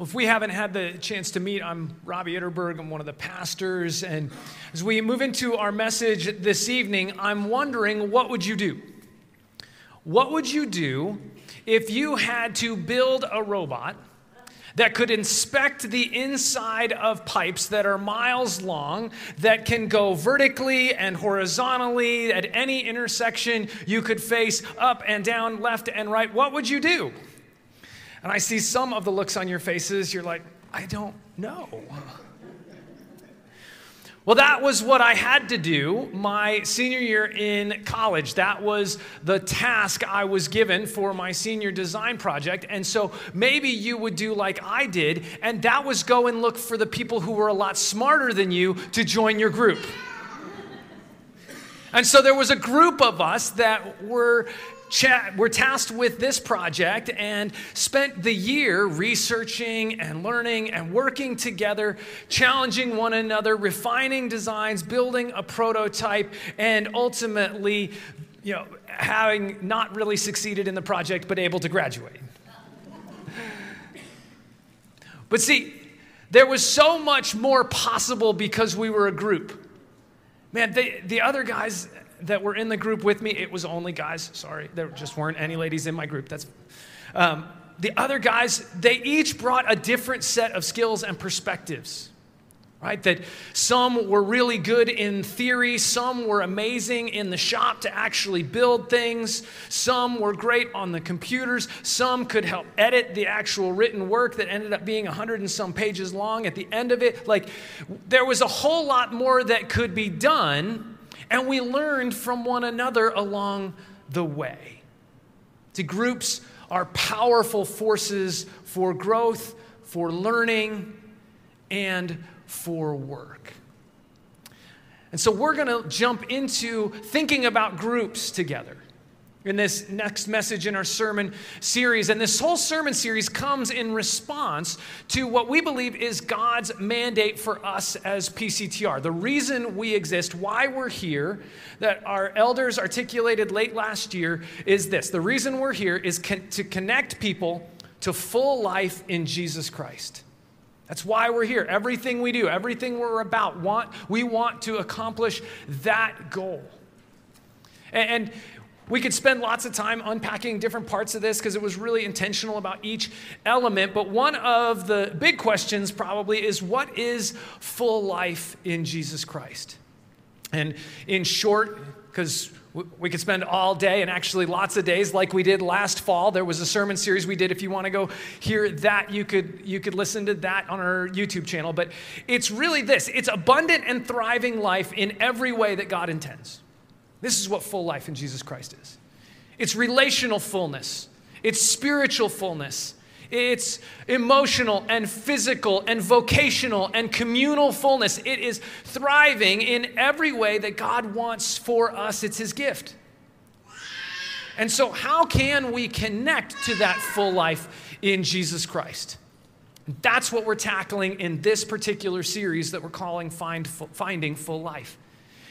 If we haven't had the chance to meet, I'm Robbie Ytterberg. I'm one of the pastors. And as we move into our message this evening, I'm wondering, what would you do? What would you do if you had to build a robot that could inspect the inside of pipes that are miles long, that can go vertically and horizontally at any intersection? You could face up and down, left and right. What would you do? And I see some of the looks on your faces. You're like, I don't know. Well, that was what I had to do my senior year in college. That was the task I was given for my senior design project. And so maybe you would do like I did, and that was go and look for the people who were a lot smarter than you to join your group. And so there was a group of us that were tasked with this project and spent the year researching and learning and working together, challenging one another, refining designs, building a prototype, and ultimately, having not really succeeded in the project, but able to graduate. But see, there was so much more possible because we were a group. Man, the other guys that were in the group with me, it was only guys, sorry, there just weren't any ladies in my group. That's the other guys, they each brought a different set of skills and perspectives, right? That some were really good in theory, some were amazing in the shop to actually build things, some were great on the computers, some could help edit the actual written work that ended up being 100 and some pages long at the end of it. Like, there was a whole lot more that could be done. And we learned from one another along the way. See, groups are powerful forces for growth, for learning, and for work. And so we're going to jump into thinking about groups together in this next message in our sermon series. And this whole sermon series comes in response to what we believe is God's mandate for us as PCTR. The reason we exist, why we're here, that our elders articulated late last year is this. The reason we're here is to connect people to full life in Jesus Christ. That's why we're here. Everything we do, everything we're about, we want to accomplish that goal. And we could spend lots of time unpacking different parts of this because it was really intentional about each element. But one of the big questions probably is, what is full life in Jesus Christ? And in short, because we could spend all day and actually lots of days like we did last fall. There was a sermon series we did. If you want to go hear that, you could listen to that on our YouTube channel. But it's really this. It's abundant and thriving life in every way that God intends. This is what full life in Jesus Christ is. It's relational fullness. It's spiritual fullness. It's emotional and physical and vocational and communal fullness. It is thriving in every way that God wants for us. It's his gift. And so how can we connect to that full life in Jesus Christ? That's what we're tackling in this particular series that we're calling Finding Full Life.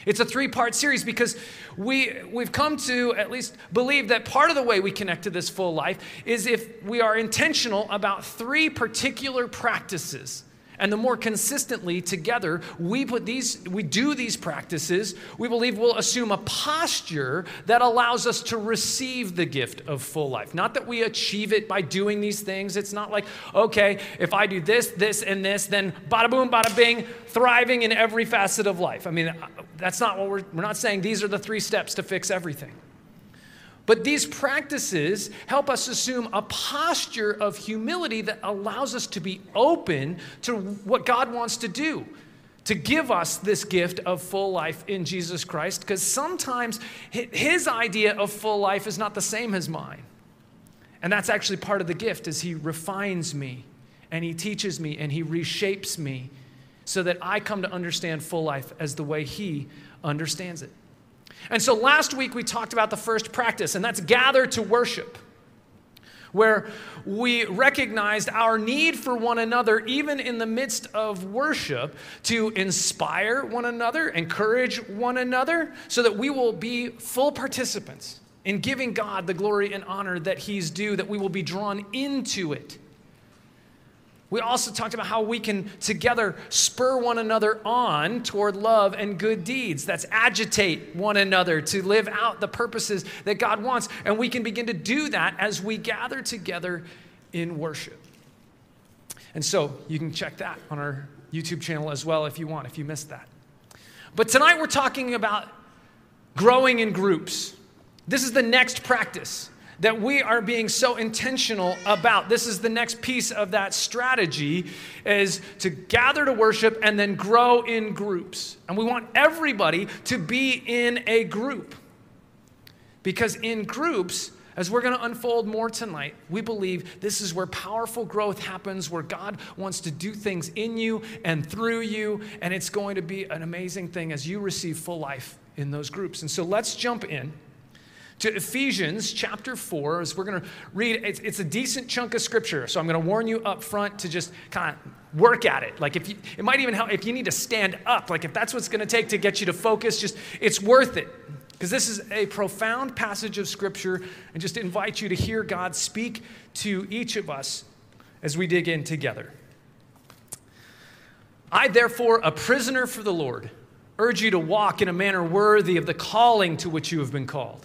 It's a three-part series because we've come to at least believe that part of the way we connect to this full life is if we are intentional about three particular practices. And the more consistently together we do these practices, we believe we'll assume a posture that allows us to receive the gift of full life. Not that we achieve it by doing these things. It's not like, okay, if I do this, this, and this, then bada boom, bada bing, thriving in every facet of life. I mean, that's not what we're not saying these are the three steps to fix everything. But these practices help us assume a posture of humility that allows us to be open to what God wants to do, to give us this gift of full life in Jesus Christ, because sometimes his idea of full life is not the same as mine. And that's actually part of the gift, as he refines me and he teaches me and he reshapes me so that I come to understand full life as the way he understands it. And so last week we talked about the first practice, and that's gather to worship, where we recognized our need for one another, even in the midst of worship, to inspire one another, encourage one another, so that we will be full participants in giving God the glory and honor that he's due, that we will be drawn into it. We also talked about how we can together spur one another on toward love and good deeds. That's agitate one another to live out the purposes that God wants. And we can begin to do that as we gather together in worship. And so you can check that on our YouTube channel as well if you want, if you missed that. But tonight we're talking about growing in groups. This is the next practice that we are being so intentional about. This is the next piece of that strategy, is to gather to worship and then grow in groups. And we want everybody to be in a group, because in groups, as we're going to unfold more tonight, we believe this is where powerful growth happens, where God wants to do things in you and through you, and it's going to be an amazing thing as you receive full life in those groups. And so let's jump in to Ephesians chapter 4, as we're going to read. It's a decent chunk of scripture, so I'm going to warn you up front to just kind of work at it. Like it might even help if you need to stand up, like if that's what's going to take to get you to focus, just it's worth it, because this is a profound passage of scripture, and just invite you to hear God speak to each of us as we dig in together. I, therefore, a prisoner for the Lord, urge you to walk in a manner worthy of the calling to which you have been called,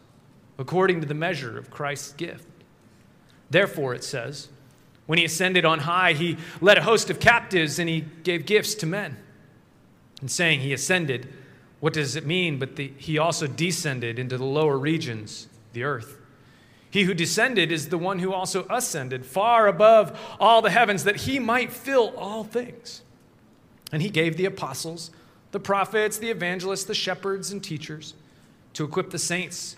according to the measure of Christ's gift. Therefore, it says, when he ascended on high, he led a host of captives and he gave gifts to men. And saying he ascended, what does it mean? But he also descended into the lower regions, the earth. He who descended is the one who also ascended far above all the heavens, that he might fill all things. And he gave the apostles, the prophets, the evangelists, the shepherds, and teachers to equip the saints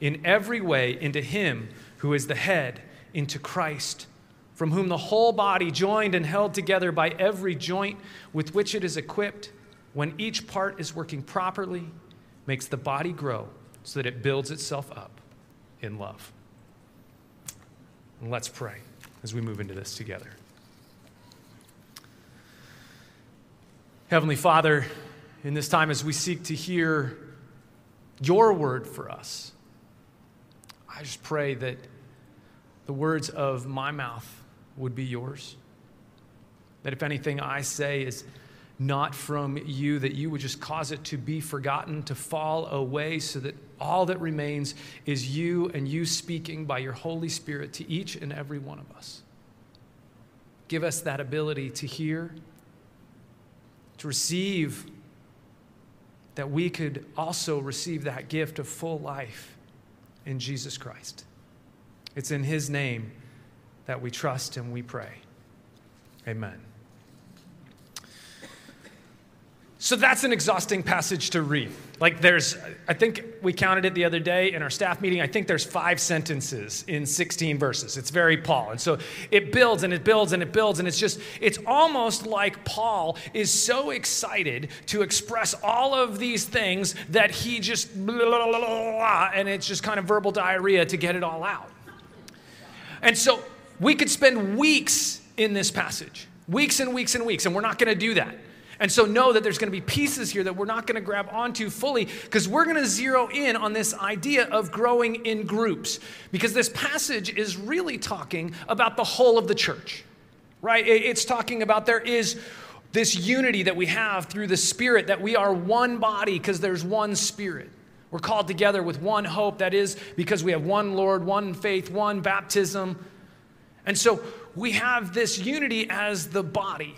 in every way into him who is the head, into Christ, from whom the whole body, joined and held together by every joint with which it is equipped, when each part is working properly, makes the body grow so that it builds itself up in love. And let's pray as we move into this together. Heavenly Father, in this time as we seek to hear your word for us, I just pray that the words of my mouth would be yours, that if anything I say is not from you, that you would just cause it to be forgotten, to fall away, so that all that remains is you and you speaking by your Holy Spirit to each and every one of us. Give us that ability to hear, to receive, that we could also receive that gift of full life in Jesus Christ. It's in his name that we trust and we pray. Amen. So that's an exhausting passage to read. Like I think we counted it the other day in our staff meeting, I think there's 5 sentences in 16 verses. It's very Paul. And so it builds and it builds and it builds, and it's almost like Paul is so excited to express all of these things that he just blah, and it's just kind of verbal diarrhea to get it all out. And so we could spend weeks in this passage, weeks and weeks and weeks, and we're not going to do that. And so know that there's going to be pieces here that we're not going to grab onto fully, because we're going to zero in on this idea of growing in groups, because this passage is really talking about the whole of the church, right? It's talking about there is this unity that we have through the Spirit, that we are one body because there's one Spirit. We're called together with one hope, that is because we have one Lord, one faith, one baptism. And so we have this unity as the body.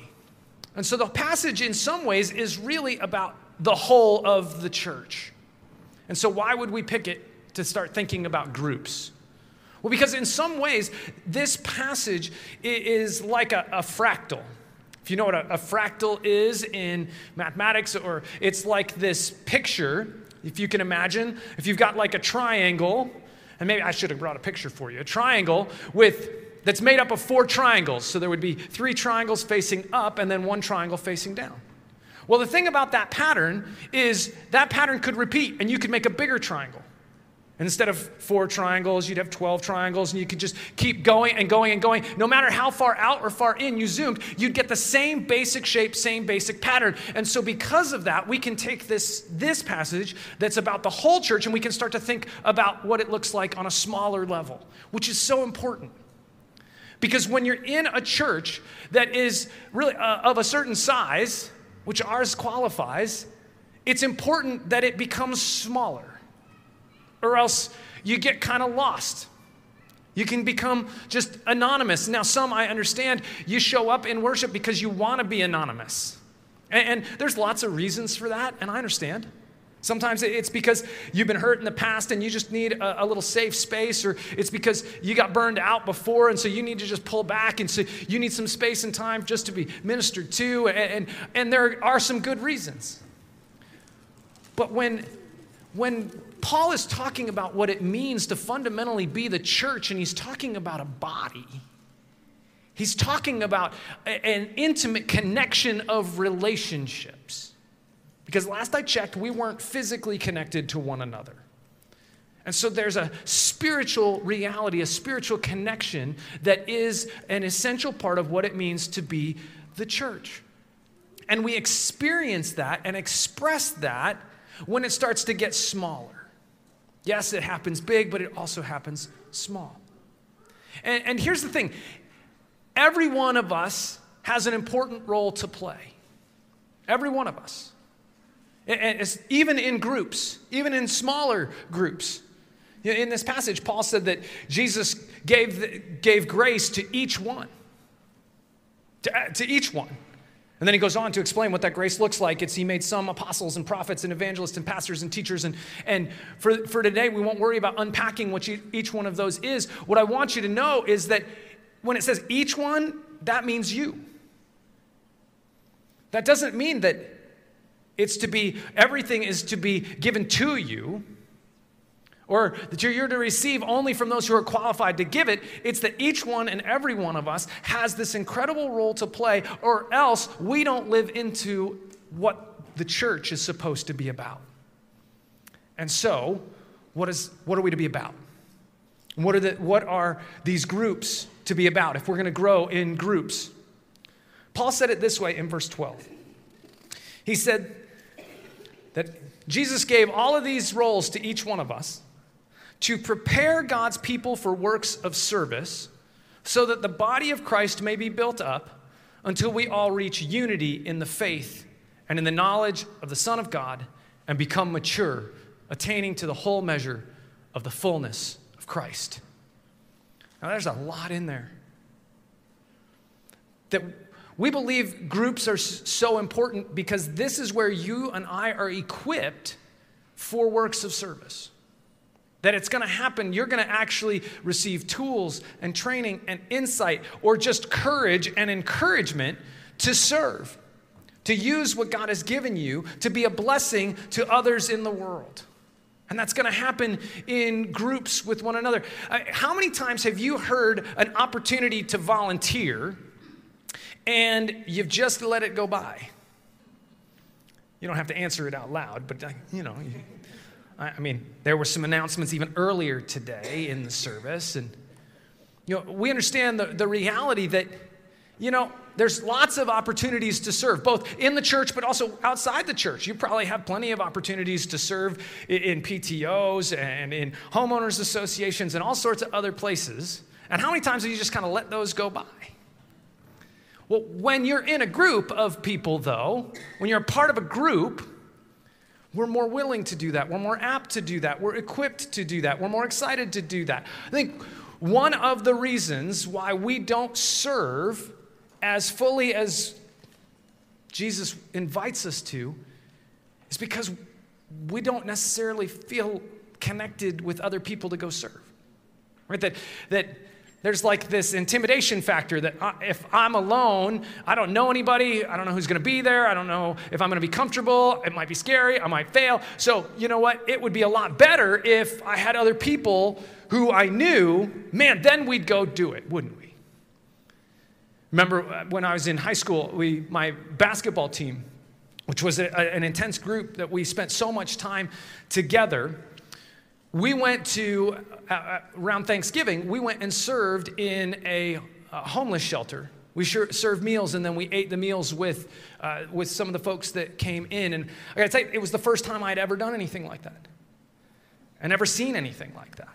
And so the passage in some ways is really about the whole of the church. And so why would we pick it to start thinking about groups? Well, because in some ways, this passage is like a fractal. If you know what a fractal is in mathematics, or it's like this picture, if you can imagine, if you've got like a triangle, and maybe I should have brought a picture for you, a triangle that's made up of four triangles. So there would be three triangles facing up and then one triangle facing down. Well, the thing about that pattern is that pattern could repeat, and you could make a bigger triangle. And instead of four triangles, you'd have 12 triangles, and you could just keep going and going and going. No matter how far out or far in you zoomed, you'd get the same basic shape, same basic pattern. And so because of that, we can take this passage that's about the whole church, and we can start to think about what it looks like on a smaller level, which is so important. Because when you're in a church that is really of a certain size, which ours qualifies, it's important that it becomes smaller, or else you get kind of lost. You can become just anonymous. Now, some, I understand, you show up in worship because you want to be anonymous. And there's lots of reasons for that, and I understand. Sometimes it's because you've been hurt in the past and you just need a little safe space, or it's because you got burned out before and so you need to just pull back, and so you need some space and time just to be ministered to, and there are some good reasons. But when Paul is talking about what it means to fundamentally be the church, and he's talking about a body, he's talking about an intimate connection of relationships. Because last I checked, we weren't physically connected to one another. And so there's a spiritual reality, a spiritual connection that is an essential part of what it means to be the church. And we experience that and express that when it starts to get smaller. Yes, it happens big, but it also happens small. And here's the thing. Every one of us has an important role to play. Every one of us. And it's even in groups, even in smaller groups. In this passage, Paul said that Jesus gave grace to each one. To each one. And then he goes on to explain what that grace looks like. He made some apostles and prophets and evangelists and pastors and teachers. And for today, we won't worry about unpacking what each one of those is. What I want you to know is that when it says each one, that means you. That doesn't mean that everything is to be given to you, or that you're to receive only from those who are qualified to give it. It's that each one and every one of us has this incredible role to play, or else we don't live into what the church is supposed to be about. And so, what are we to be about? What are these groups to be about if we're going to grow in groups? Paul said it this way in verse 12. He said that Jesus gave all of these roles to each one of us to prepare God's people for works of service, so that the body of Christ may be built up until we all reach unity in the faith and in the knowledge of the Son of God and become mature, attaining to the whole measure of the fullness of Christ. Now, there's a lot in there. That we believe groups are so important because this is where you and I are equipped for works of service. That it's going to happen. You're going to actually receive tools and training and insight, or just courage and encouragement to serve, to use what God has given you to be a blessing to others in the world. And that's going to happen in groups with one another. How many times have you heard an opportunity to volunteer and you've just let it go by? You don't have to answer it out loud, but there were some announcements even earlier today in the service, and we understand the reality that there's lots of opportunities to serve, both in the church, but also outside the church. You probably have plenty of opportunities to serve in PTOs and in homeowners associations and all sorts of other places. And how many times do you just kind of let those go by? Well, when you're in a group of people, though, when you're a part of a group, we're more willing to do that. We're more apt to do that. We're equipped to do that. We're more excited to do that. I think one of the reasons why we don't serve as fully as Jesus invites us to is because we don't necessarily feel connected with other people to go serve. Right? That there's like this intimidation factor that if I'm alone, I don't know anybody, I don't know who's going to be there, I don't know if I'm going to be comfortable, it might be scary, I might fail. So you know what? It would be a lot better if I had other people who I knew. Man, then we'd go do it, wouldn't we? Remember when I was in high school, my basketball team, which was an intense group that we spent so much time together, we went to, around Thanksgiving, we went and served in a homeless shelter. We served meals, and then we ate the meals with some of the folks that came in. And I gotta tell you, it was the first time I'd ever done anything like that. I'd never seen anything like that.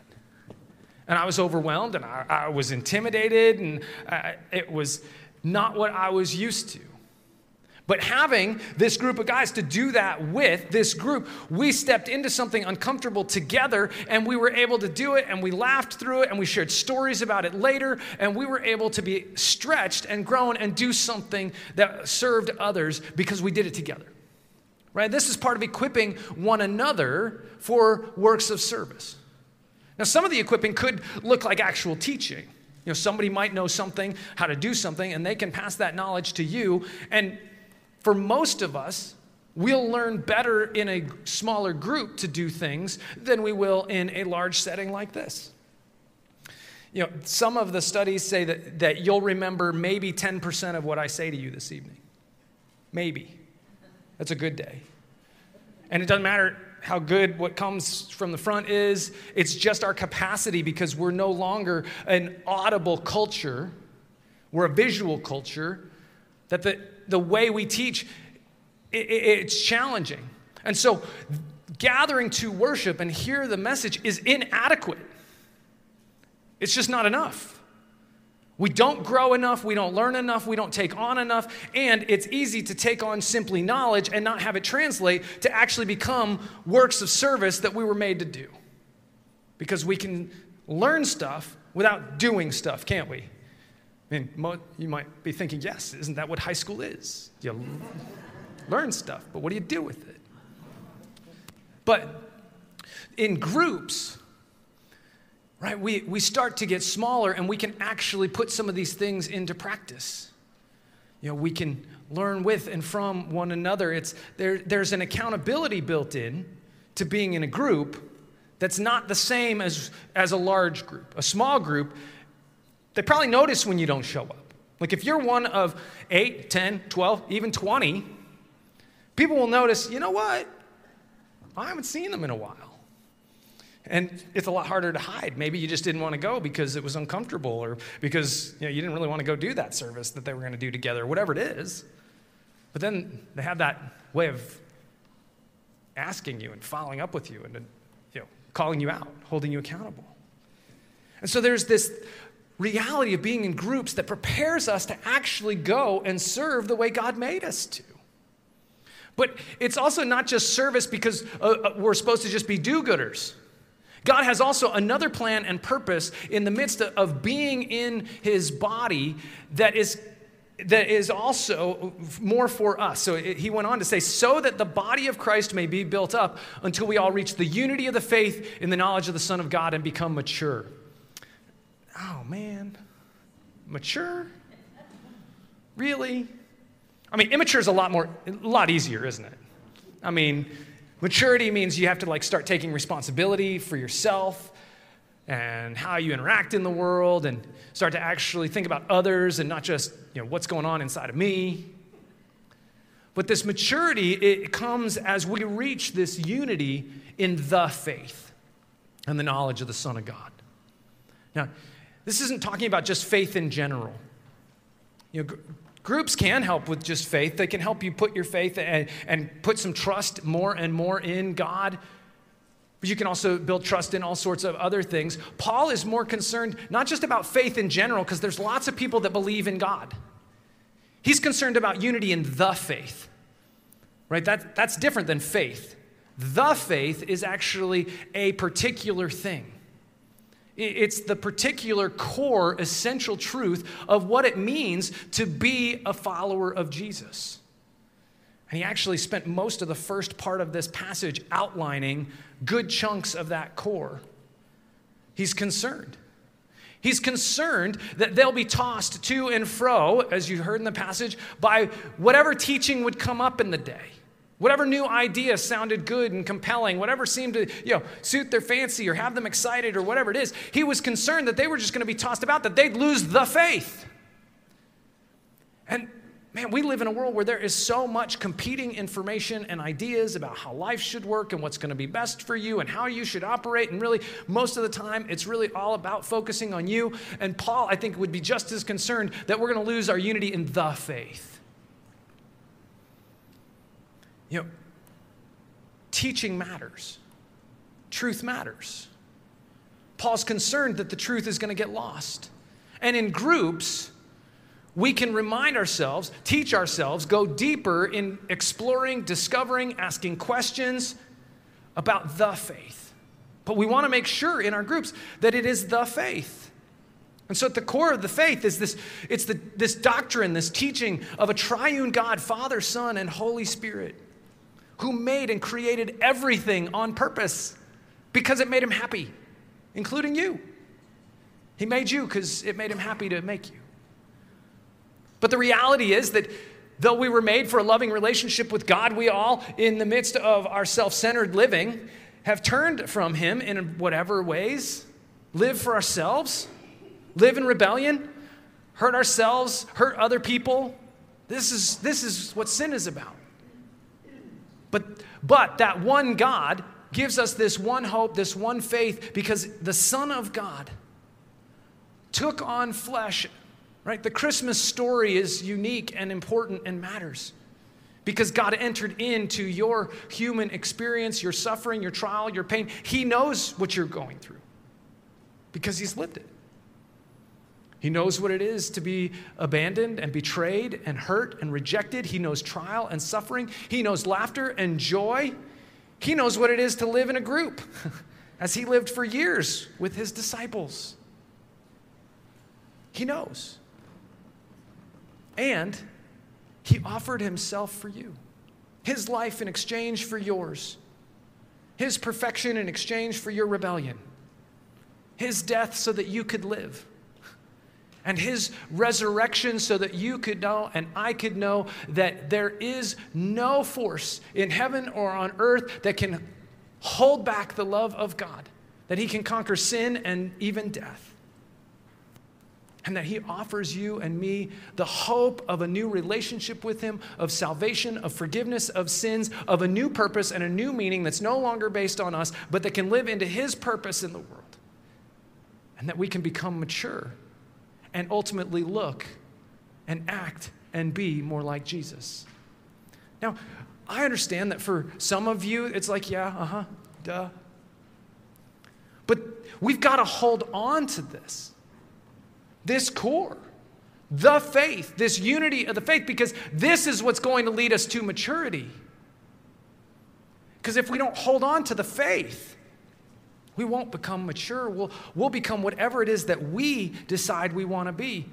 And I was overwhelmed, and I was intimidated, and it was not what I was used to. But having this group of guys to do that with, this group, we stepped into something uncomfortable together, and we were able to do it, and we laughed through it, and we shared stories about it later, and we were able to be stretched and grown and do something that served others because we did it together. Right? This is part of equipping one another for works of service. Now, some of the equipping could look like actual teaching. You know, somebody might know something, how to do something, and they can pass that knowledge to you. And for most of us, we'll learn better in a smaller group to do things than we will in a large setting like this. You know, some of the studies say that you'll remember maybe 10% of what I say to you this evening. Maybe. That's a good day. And it doesn't matter how good what comes from the front is. It's just our capacity, because we're no longer an audible culture. We're a visual culture, that the way we teach, it's challenging. And so gathering to worship and hear the message is inadequate. It's just not enough. We don't grow enough, we don't learn enough, we don't take on enough, and it's easy to take on simply knowledge and not have it translate to actually become works of service that we were made to do. Because we can learn stuff without doing stuff, can't we? I mean, you might be thinking, yes, isn't that what high school is? You learn stuff, but what do you do with it? But in groups, right, we start to get smaller, and we can actually put some of these things into practice. You know, we can learn with and from one another. There's an accountability built in to being in a group that's not the same as a large group. A small group, they probably notice when you don't show up. Like if you're one of 8, 10, 12, even 20, people will notice, you know what? I haven't seen them in a while. And it's a lot harder to hide. Maybe you just didn't want to go because it was uncomfortable, or because you didn't really want to go do that service that they were going to do together, whatever it is. But then they have that way of asking you and following up with you and calling you out, holding you accountable. And so there's this reality of being in groups that prepares us to actually go and serve the way God made us to. But it's also not just service because we're supposed to just be do-gooders. God has also another plan and purpose in the midst of being in his body that is also more for us. So he went on to say, so that the body of Christ may be built up until we all reach the unity of the faith in the knowledge of the Son of God and become mature. Oh, man. Mature? Really? I mean, immature is a lot easier, isn't it? I mean, maturity means you have to start taking responsibility for yourself and how you interact in the world, and start to actually think about others and not just, what's going on inside of me. But this maturity, it comes as we reach this unity in the faith and the knowledge of the Son of God. Now, this isn't talking about just faith in general. Groups can help with just faith. They can help you put your faith and put some trust more and more in God. But you can also build trust in all sorts of other things. Paul is more concerned not just about faith in general, because there's lots of people that believe in God. He's concerned about unity in the faith, right? That's different than faith. The faith is actually a particular thing. It's the particular core essential truth of what it means to be a follower of Jesus. And he actually spent most of the first part of this passage outlining good chunks of that core. He's concerned. He's concerned that they'll be tossed to and fro, as you heard in the passage, by whatever teaching would come up in the day. Whatever new idea sounded good and compelling, whatever seemed to suit their fancy or have them excited or whatever it is, he was concerned that they were just going to be tossed about, that they'd lose the faith. And man, we live in a world where there is so much competing information and ideas about how life should work and what's going to be best for you and how you should operate. And really, most of the time, it's really all about focusing on you. And Paul, I think, would be just as concerned that we're going to lose our unity in the faith. Teaching matters. Truth matters. Paul's concerned that the truth is going to get lost. And in groups, we can remind ourselves, teach ourselves, go deeper in exploring, discovering, asking questions about the faith. But we want to make sure in our groups that it is the faith. And so at the core of the faith is this doctrine, this teaching of a triune God, Father, Son, and Holy Spirit, who made and created everything on purpose because it made him happy, including you. He made you because it made him happy to make you. But the reality is that though we were made for a loving relationship with God, we all, in the midst of our self-centered living, have turned from him in whatever ways, live for ourselves, live in rebellion, hurt ourselves, hurt other people. This is what sin is about. But that one God gives us this one hope, this one faith, because the Son of God took on flesh, right? The Christmas story is unique and important and matters because God entered into your human experience, your suffering, your trial, your pain. He knows what you're going through because he's lived it. He knows what it is to be abandoned and betrayed and hurt and rejected. He knows trial and suffering. He knows laughter and joy. He knows what it is to live in a group, as he lived for years with his disciples. He knows. And he offered himself for you. His life in exchange for yours. His perfection in exchange for your rebellion. His death so that you could live. And his resurrection so that you could know and I could know that there is no force in heaven or on earth that can hold back the love of God, that he can conquer sin and even death, and that he offers you and me the hope of a new relationship with him, of salvation, of forgiveness, of sins, of a new purpose and a new meaning that's no longer based on us, but that can live into his purpose in the world, and that we can become mature and ultimately look and act and be more like Jesus. Now, I understand that for some of you, it's like, duh. But we've got to hold on to this core, the faith, this unity of the faith, because this is what's going to lead us to maturity. Because if we don't hold on to the faith, we won't become mature. We'll become whatever it is that we decide we want to be.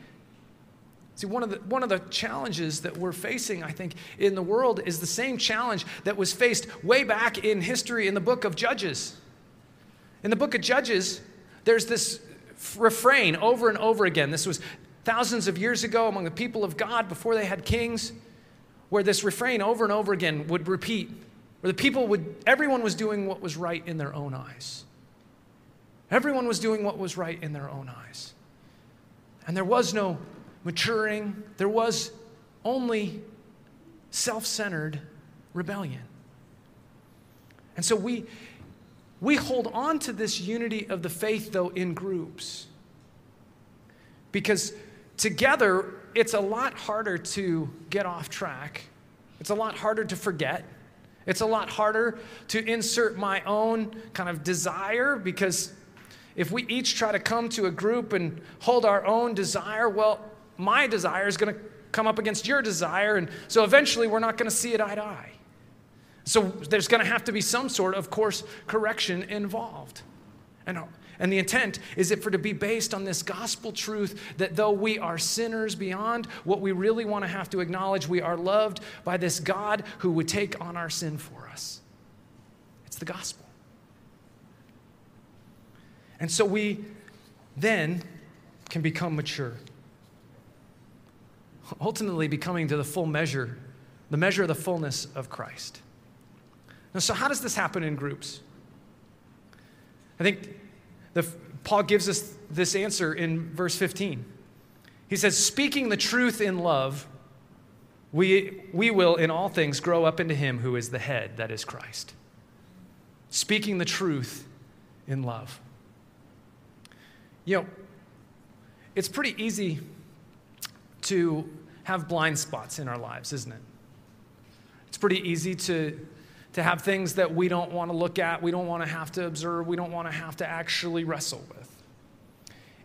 See, one of the challenges that we're facing, I think, in the world is the same challenge that was faced way back in history in the book of Judges. In the book of Judges, there's this refrain over and over again. This was thousands of years ago among the people of God before they had kings, where this refrain over and over again would repeat, where everyone was doing what was right in their own eyes. Everyone was doing what was right in their own eyes. And there was no maturing. There was only self-centered rebellion. And so we hold on to this unity of the faith, though, in groups. Because together, it's a lot harder to get off track. It's a lot harder to forget. It's a lot harder to insert my own kind of desire, because if we each try to come to a group and hold our own desire, well, my desire is going to come up against your desire, and so eventually we're not going to see it eye to eye. So there's going to have to be some sort of course correction involved. And the intent is that for to be based on this gospel truth that though we are sinners beyond what we really want to have to acknowledge, we are loved by this God who would take on our sin for us. It's the gospel. And so we then can become mature, ultimately becoming to the full measure, the measure of the fullness of Christ. Now, so how does this happen in groups? I think Paul gives us this answer in verse 15. He says, speaking the truth in love, we will in all things grow up into him who is the head, that is Christ. Speaking the truth in love. You know, it's pretty easy to have blind spots in our lives, isn't it? It's pretty easy to have things that we don't want to look at, we don't want to have to observe, we don't want to have to actually wrestle with.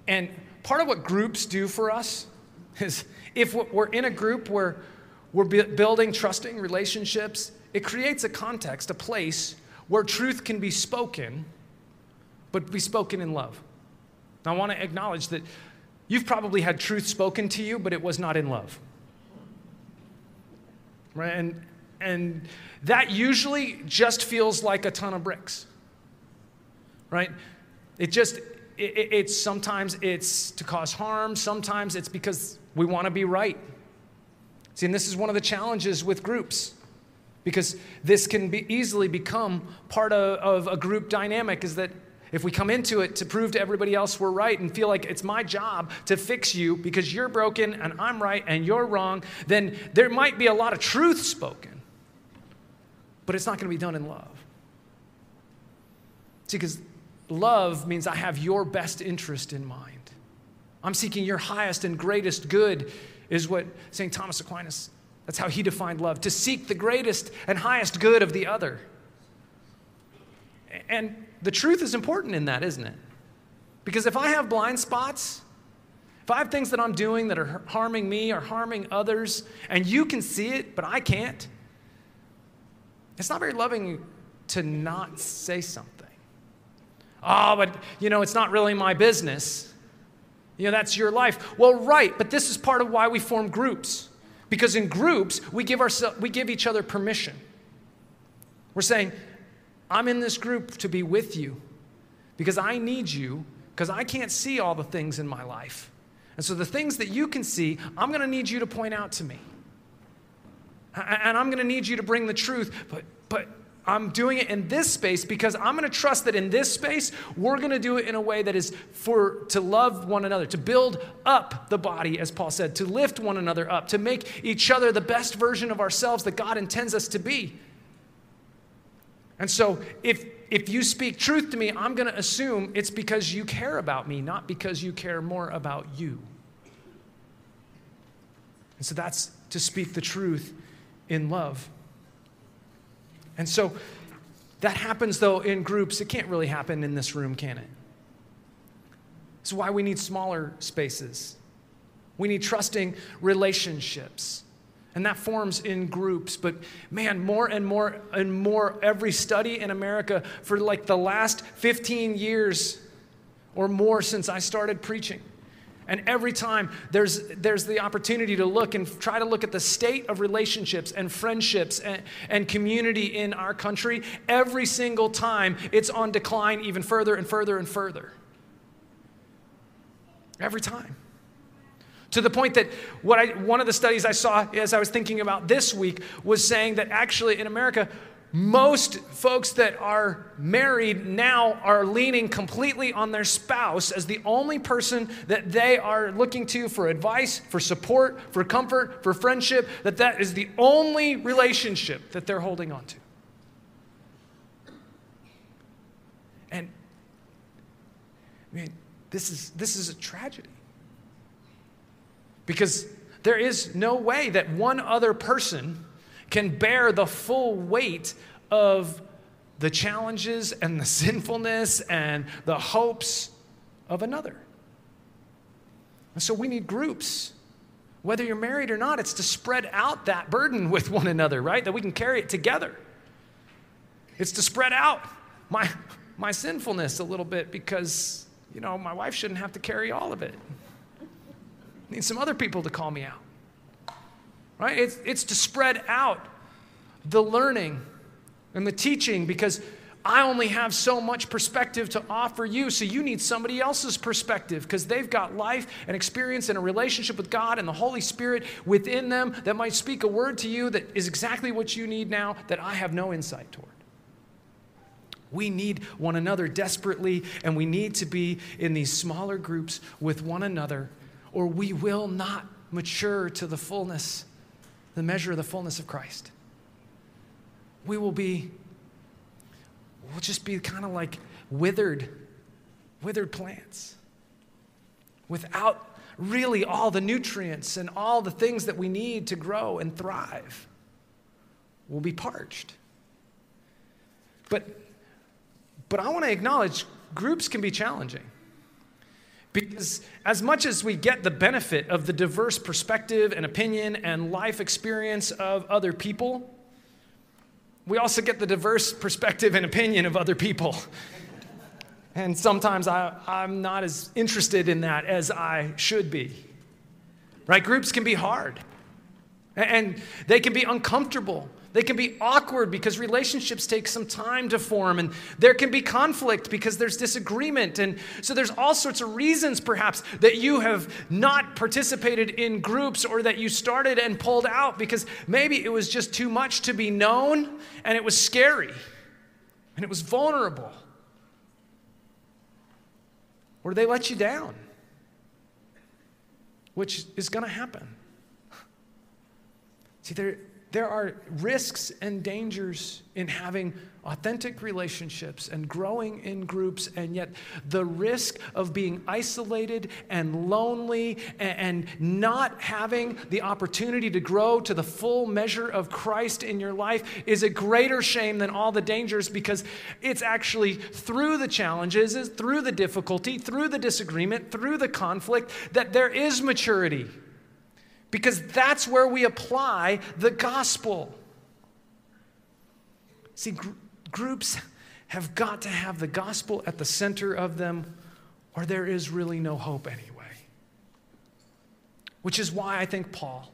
And part of what groups do for us is if we're in a group where we're building trusting relationships, it creates a context, a place where truth can be spoken, but be spoken in love. I want to acknowledge that you've probably had truth spoken to you, but it was not in love. Right? And that usually just feels like a ton of bricks. Right? It's sometimes it's to cause harm, sometimes it's because we want to be right. See, and this is one of the challenges with groups, because this can be easily become part of a group dynamic, is that if we come into it to prove to everybody else we're right and feel like it's my job to fix you because you're broken and I'm right and you're wrong, then there might be a lot of truth spoken, but it's not going to be done in love. See, because love means I have your best interest in mind. I'm seeking your highest and greatest good, is what St. Thomas Aquinas, that's how he defined love, to seek the greatest and highest good of the other. And the truth is important in that, isn't it? Because if I have blind spots, if I have things that I'm doing that are harming me or harming others, and you can see it, but I can't, it's not very loving to not say something. Oh, but, you know, it's not really my business. You know, that's your life. Well, right, but this is part of why we form groups. Because in groups, we give each other permission. We're saying, I'm in this group to be with you because I need you, because I can't see all the things in my life. And so the things that you can see, I'm going to need you to point out to me. And I'm going to need you to bring the truth, but I'm doing it in this space because I'm going to trust that in this space, we're going to do it in a way that is to love one another, to build up the body, as Paul said, to lift one another up, to make each other the best version of ourselves that God intends us to be. And so if you speak truth to me, I'm going to assume it's because you care about me, not because you care more about you. And so that's to speak the truth in love. And so that happens, though, in groups. It can't really happen in this room, can it? That's why we need smaller spaces. We need trusting relationships. And that forms in groups. But man, more and more and more, every study in America for like the last 15 years or more since I started preaching. And every time there's the opportunity to look and try to look at the state of relationships and friendships and community in our country, every single time it's on decline even further and further and further. Every time. To the point that one of the studies I saw as I was thinking about this week was saying that actually in America, most folks that are married now are leaning completely on their spouse as the only person that they are looking to for advice, for support, for comfort, for friendship, that is the only relationship that they're holding on to. And I mean, this is a tragedy. Because There is no way that one other person can bear the full weight of the challenges and the sinfulness and the hopes of another. And so we need groups. Whether you're married or not, it's to spread out that burden with one another, right? That we can carry it together. It's to spread out my sinfulness a little bit because, you know, my wife shouldn't have to carry all of it. I need some other people to call me out, right? It's to spread out the learning and the teaching because I only have so much perspective to offer you, so you need somebody else's perspective because they've got life and experience and a relationship with God and the Holy Spirit within them that might speak a word to you that is exactly what you need now that I have no insight toward. We need one another desperately, and we need to be in these smaller groups with one another, or we will not mature to the fullness, the measure of the fullness of Christ. We'll just be kind of like withered plants without really all the nutrients and all the things that we need to grow and thrive. We'll be parched. But I want to acknowledge groups can be challenging because as much as we get the benefit of the diverse perspective and opinion and life experience of other people, we also get the diverse perspective and opinion of other people. And sometimes I'm not as interested in that as I should be. Right? Groups can be hard. And they can be uncomfortable. They can be awkward because relationships take some time to form, and there can be conflict because there's disagreement. And so there's all sorts of reasons, perhaps, that you have not participated in groups or that you started and pulled out because maybe it was just too much to be known, and it was scary, and it was vulnerable. Or they let you down, which is going to happen. See, there are risks and dangers in having authentic relationships and growing in groups, and yet the risk of being isolated and lonely and not having the opportunity to grow to the full measure of Christ in your life is a greater shame than all the dangers, because it's actually through the challenges, through the difficulty, through the disagreement, through the conflict that there is maturity. Because that's where we apply the gospel. See, groups have got to have the gospel at the center of them, or there is really no hope anyway. Which is why I think Paul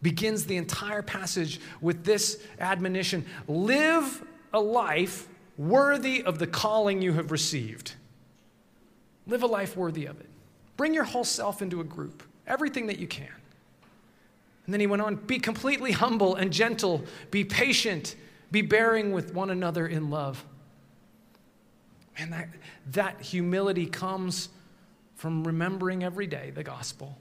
begins the entire passage with this admonition: live a life worthy of the calling you have received. Live a life worthy of it. Bring your whole self into a group, everything that you can. And then he went on, be completely humble and gentle, be patient, be bearing with one another in love. Man, that humility comes from remembering every day the gospel.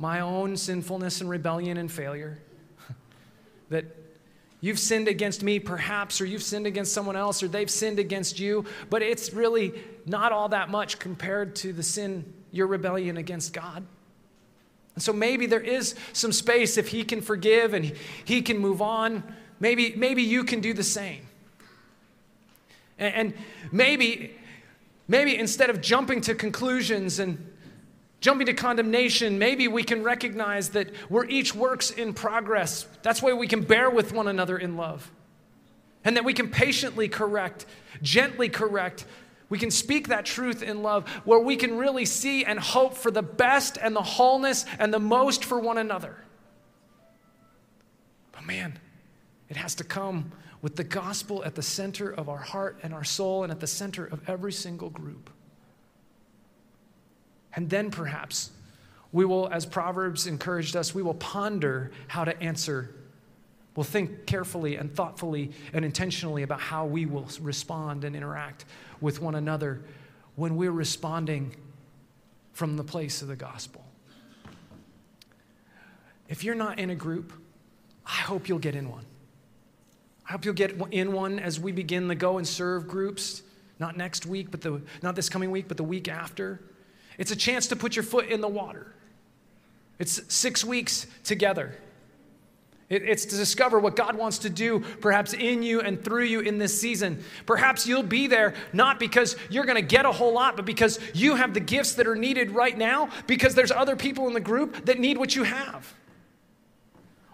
My own sinfulness and rebellion and failure. That you've sinned against me perhaps, or you've sinned against someone else, or they've sinned against you, but it's really not all that much compared to the sin, your rebellion against God. And so maybe there is some space if he can forgive and he can move on. Maybe you can do the same. And maybe instead of jumping to conclusions and jumping to condemnation, maybe we can recognize that we're each works in progress. That's why we can bear with one another in love. And that we can patiently correct, gently correct. We can speak that truth in love, where we can really see and hope for the best and the wholeness and the most for one another. But man, it has to come with the gospel at the center of our heart and our soul and at the center of every single group. And then perhaps we will, as Proverbs encouraged us, we will ponder how to answer. We'll think carefully and thoughtfully and intentionally about how we will respond and interact with one another when we're responding from the place of the gospel. If you're not in a group, I hope you'll get in one. I hope you'll get in one as we begin the Go and Serve groups, not this coming week, but the week after. It's a chance to put your foot in the water. It's 6 weeks together. It's to discover what God wants to do, perhaps in you and through you in this season. Perhaps you'll be there not because you're going to get a whole lot, but because you have the gifts that are needed right now because there's other people in the group that need what you have.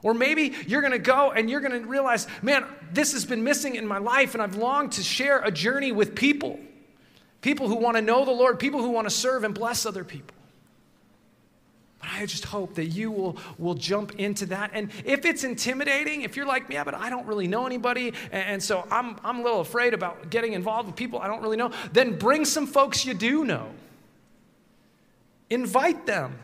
Or maybe you're going to go and you're going to realize, man, this has been missing in my life and I've longed to share a journey with people. People who want to know the Lord, people who want to serve and bless other people. But I just hope that you will jump into that. And if it's intimidating, if you're like, yeah, but I don't really know anybody, and so I'm a little afraid about getting involved with people I don't really know, then bring some folks you do know. Invite them.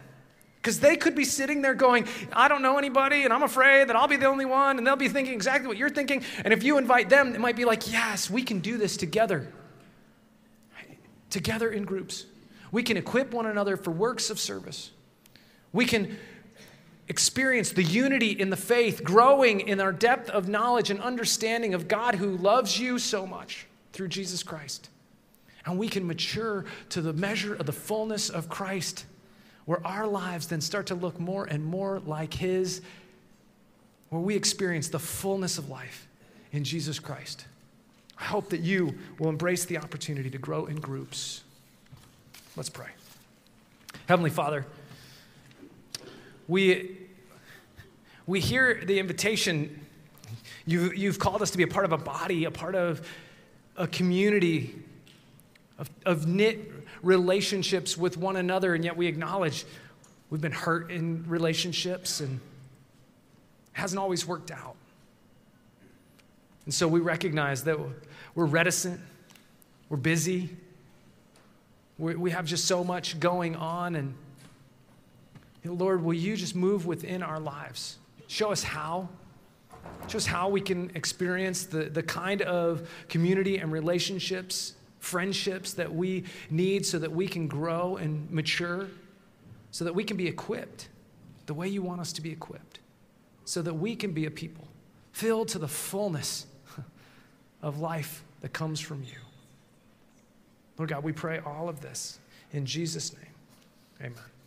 Because they could be sitting there going, I don't know anybody, and I'm afraid that I'll be the only one, and they'll be thinking exactly what you're thinking. And if you invite them, it might be like, yes, we can do this together. Right? Together in groups. We can equip one another for works of service. We can experience the unity in the faith, growing in our depth of knowledge and understanding of God who loves you so much through Jesus Christ. And we can mature to the measure of the fullness of Christ, where our lives then start to look more and more like His, where we experience the fullness of life in Jesus Christ. I hope that you will embrace the opportunity to grow in groups. Let's pray. Heavenly Father, we hear the invitation. You've called us to be a part of a body, a part of a community of knit relationships with one another, and yet we acknowledge we've been hurt in relationships and it hasn't always worked out. And so we recognize that we're reticent, we're busy, we have just so much going on, and Lord, will you just move within our lives? Show us how. Show us how we can experience the kind of community and relationships, friendships that we need so that we can grow and mature, so that we can be equipped the way you want us to be equipped, so that we can be a people filled to the fullness of life that comes from you. Lord God, we pray all of this in Jesus' name. Amen.